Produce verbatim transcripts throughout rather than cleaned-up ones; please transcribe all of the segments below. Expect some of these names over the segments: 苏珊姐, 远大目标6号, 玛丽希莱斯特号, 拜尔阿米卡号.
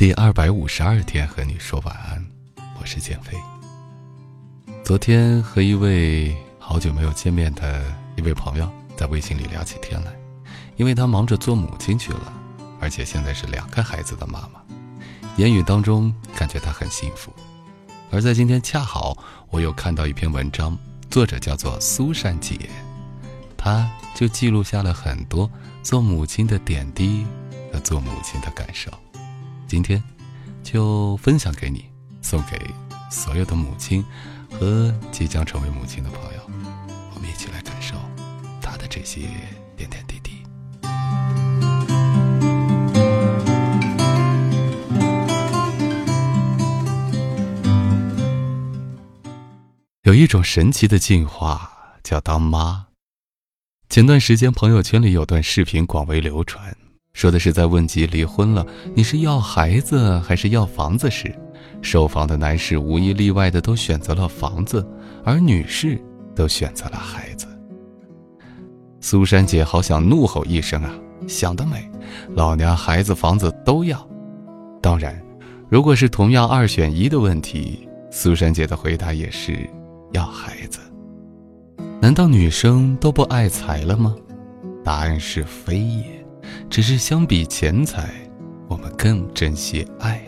第二百五十二天和你说晚安，我是建飞。昨天和一位好久没有见面的一位朋友在微信里聊起天来，因为他忙着做母亲去了，而且现在是两个孩子的妈妈，言语当中感觉他很幸福。而在今天恰好我又看到一篇文章，作者叫做苏珊姐，她就记录下了很多做母亲的点滴和做母亲的感受，今天就分享给你，送给所有的母亲和即将成为母亲的朋友，我们一起来感受她的这些点点滴滴。有一种神奇的进化叫当妈。前段时间朋友圈里有段视频广为流传，说的是在问及离婚了你是要孩子还是要房子时，受访的男士无一例外的都选择了房子，而女士都选择了孩子。苏珊姐好想怒吼一声啊，想得美，老娘孩子房子都要。当然如果是同样二选一的问题，苏珊姐的回答也是要孩子。难道女生都不爱财了吗？答案是非也，只是相比钱财，我们更珍惜爱。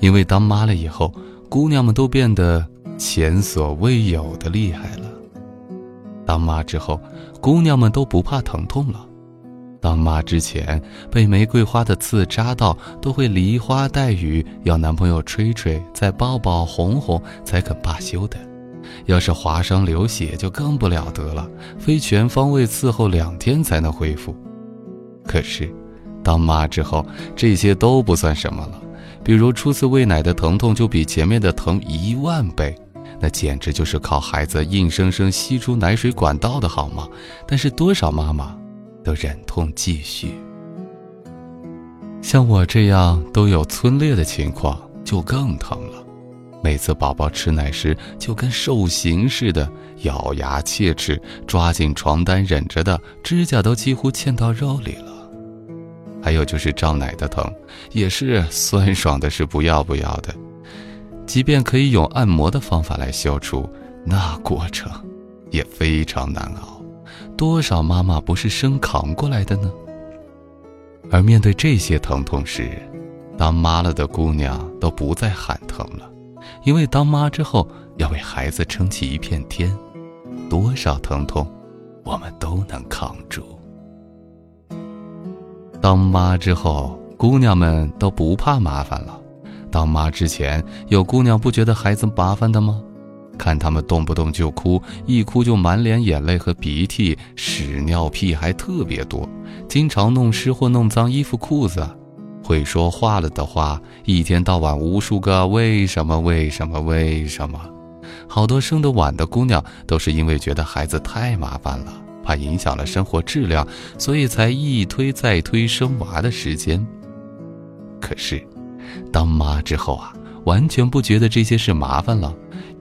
因为当妈了以后，姑娘们都变得前所未有的厉害了。当妈之后，姑娘们都不怕疼痛了。当妈之前，被玫瑰花的刺扎到，都会梨花带雨，要男朋友吹吹，再抱抱哄哄，才肯罢休的。要是划伤流血，就更不了得了，非全方位伺候两天才能恢复。可是当妈之后，这些都不算什么了，比如初次喂奶的疼痛就比前面的疼一万倍，那简直就是靠孩子硬生生吸出奶水管道的好吗？但是多少妈妈都忍痛继续。像我这样都有皴裂的情况就更疼了，每次宝宝吃奶时就跟受刑似的，咬牙切齿，抓紧床单忍着的，指甲都几乎嵌到肉里了。还有就是胀奶的疼，也是酸爽的是不要不要的，即便可以用按摩的方法来消除，那过程也非常难熬，多少妈妈不是生扛过来的呢？而面对这些疼痛时，当妈了的姑娘都不再喊疼了，因为当妈之后要为孩子撑起一片天，多少疼痛我们都能扛住。当妈之后，姑娘们都不怕麻烦了。当妈之前，有姑娘不觉得孩子麻烦的吗？看她们动不动就哭，一哭就满脸眼泪和鼻涕，屎尿屁还特别多，经常弄湿或弄脏衣服裤子。会说话了的话，一天到晚无数个为什么为什么为什么。好多生得晚的姑娘都是因为觉得孩子太麻烦了，怕影响了生活质量，所以才一推再推生娃的时间。可是当妈之后啊，完全不觉得这些事麻烦了。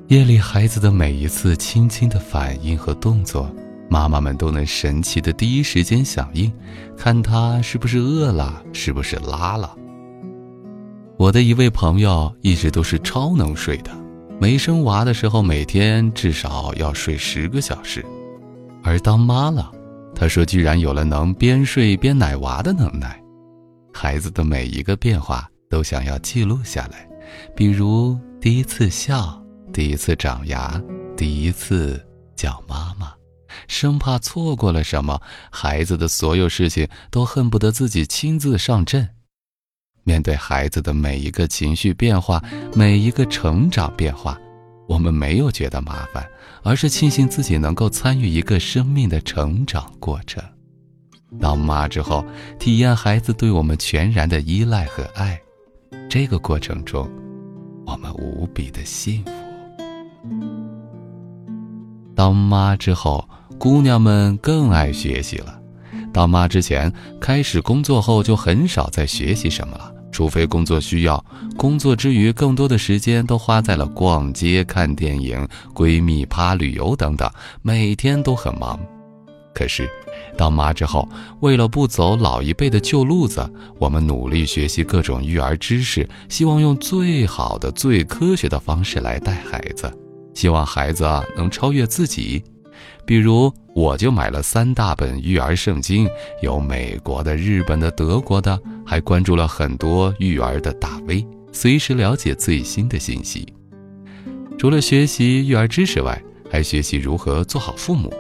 夜里孩子的每一次轻轻的反应和动作，妈妈们都能神奇的第一时间响应，看他是不是饿了，是不是拉了。我的一位朋友一直都是超能睡的，没生娃的时候每天至少要睡十个小时，而当妈了，她说居然有了能边睡边奶娃的能耐，孩子的每一个变化都想要记录下来，比如第一次笑，第一次长牙，第一次叫妈妈，生怕错过了什么，孩子的所有事情都恨不得自己亲自上阵。面对孩子的每一个情绪变化，每一个成长变化，我们没有觉得麻烦，而是庆幸自己能够参与一个生命的成长过程。当妈之后，体验孩子对我们全然的依赖和爱，这个过程中，我们无比的幸福。当妈之后，姑娘们更爱学习了。当妈之前，开始工作后就很少再学习什么了，除非工作需要，工作之余更多的时间都花在了逛街、看电影、闺蜜趴、旅游等等，每天都很忙。可是当妈之后，为了不走老一辈的旧路子，我们努力学习各种育儿知识，希望用最好的最科学的方式来带孩子，希望孩子啊能超越自己。比如我就买了三大本育儿圣经，有美国的、日本的、德国的，还关注了很多育儿的大 V， 随时了解最新的信息。除了学习育儿知识外，还学习如何做好父母，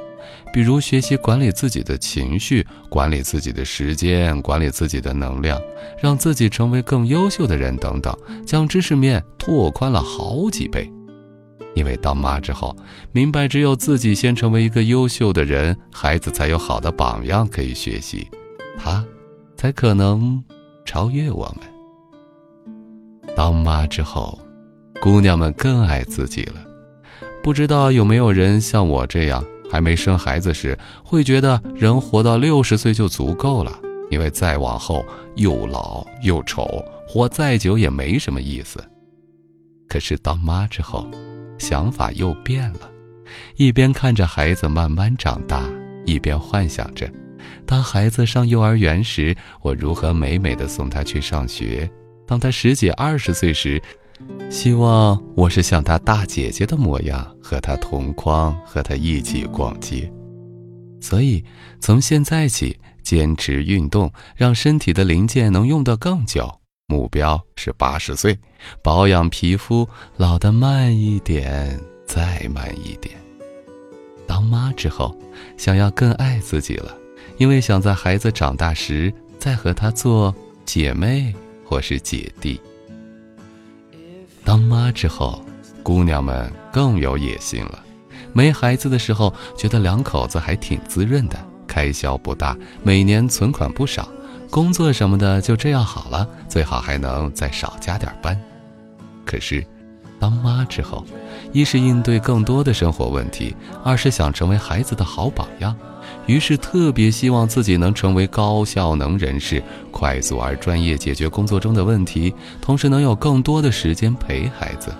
比如学习管理自己的情绪，管理自己的时间，管理自己的能量，让自己成为更优秀的人等等，将知识面拓宽了好几倍。因为当妈之后，明白只有自己先成为一个优秀的人，孩子才有好的榜样可以学习，他才可能超越我们。当妈之后，姑娘们更爱自己了。不知道有没有人像我这样，还没生孩子时会觉得人活到六十岁就足够了，因为再往后又老又丑，活再久也没什么意思。可是当妈之后，想法又变了，一边看着孩子慢慢长大，一边幻想着当孩子上幼儿园时，我如何美美地送他去上学，当他十几二十岁时，希望我是像他大姐姐的模样，和他同框，和他一起逛街。所以从现在起坚持运动，让身体的零件能用得更久，目标是八十岁，保养皮肤，老得慢一点，再慢一点。当妈之后，想要更爱自己了，因为想在孩子长大时再和他做姐妹或是姐弟。当妈之后，姑娘们更有野心了。没孩子的时候，觉得两口子还挺滋润的，开销不大，每年存款不少。工作什么的就这样好了，最好还能再少加点班。可是当妈之后，一是应对更多的生活问题，二是想成为孩子的好榜样，于是特别希望自己能成为高效能人士，快速而专业解决工作中的问题，同时能有更多的时间陪孩子。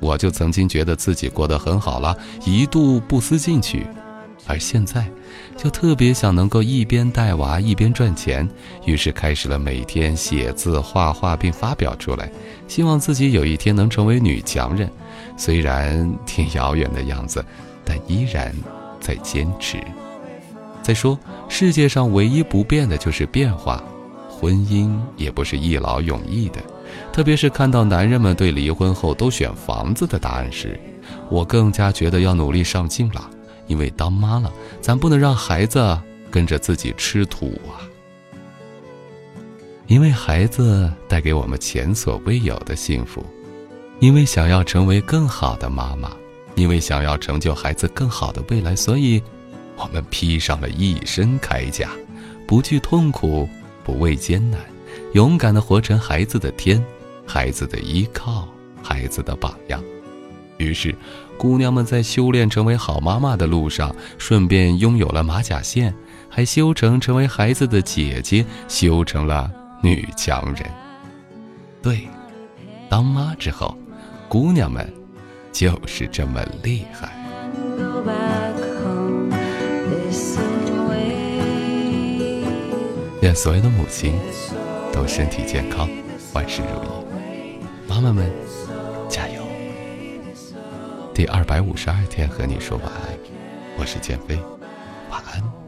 我就曾经觉得自己过得很好了，一度不思进取，而现在就特别想能够一边带娃一边赚钱，于是开始了每天写字画画并发表出来，希望自己有一天能成为女强人。虽然挺遥远的样子，但依然在坚持。再说，世界上唯一不变的就是变化，婚姻也不是一劳永逸的，特别是看到男人们对离婚后都选房子的答案时，我更加觉得要努力上进了。因为当妈了，咱不能让孩子跟着自己吃土啊！因为孩子带给我们前所未有的幸福，因为想要成为更好的妈妈，因为想要成就孩子更好的未来，所以我们披上了一身铠甲，不惧痛苦，不畏艰难，勇敢地活成孩子的天，孩子的依靠，孩子的榜样。于是姑娘们在修炼成为好妈妈的路上，顺便拥有了马甲线，还修成成为孩子的姐姐，修成了女强人。对，当妈之后，姑娘们就是这么厉害。愿所有的母亲都身体健康，万事如意。妈妈们加油。第二百五十二天和你说晚安，我是建飞，晚安。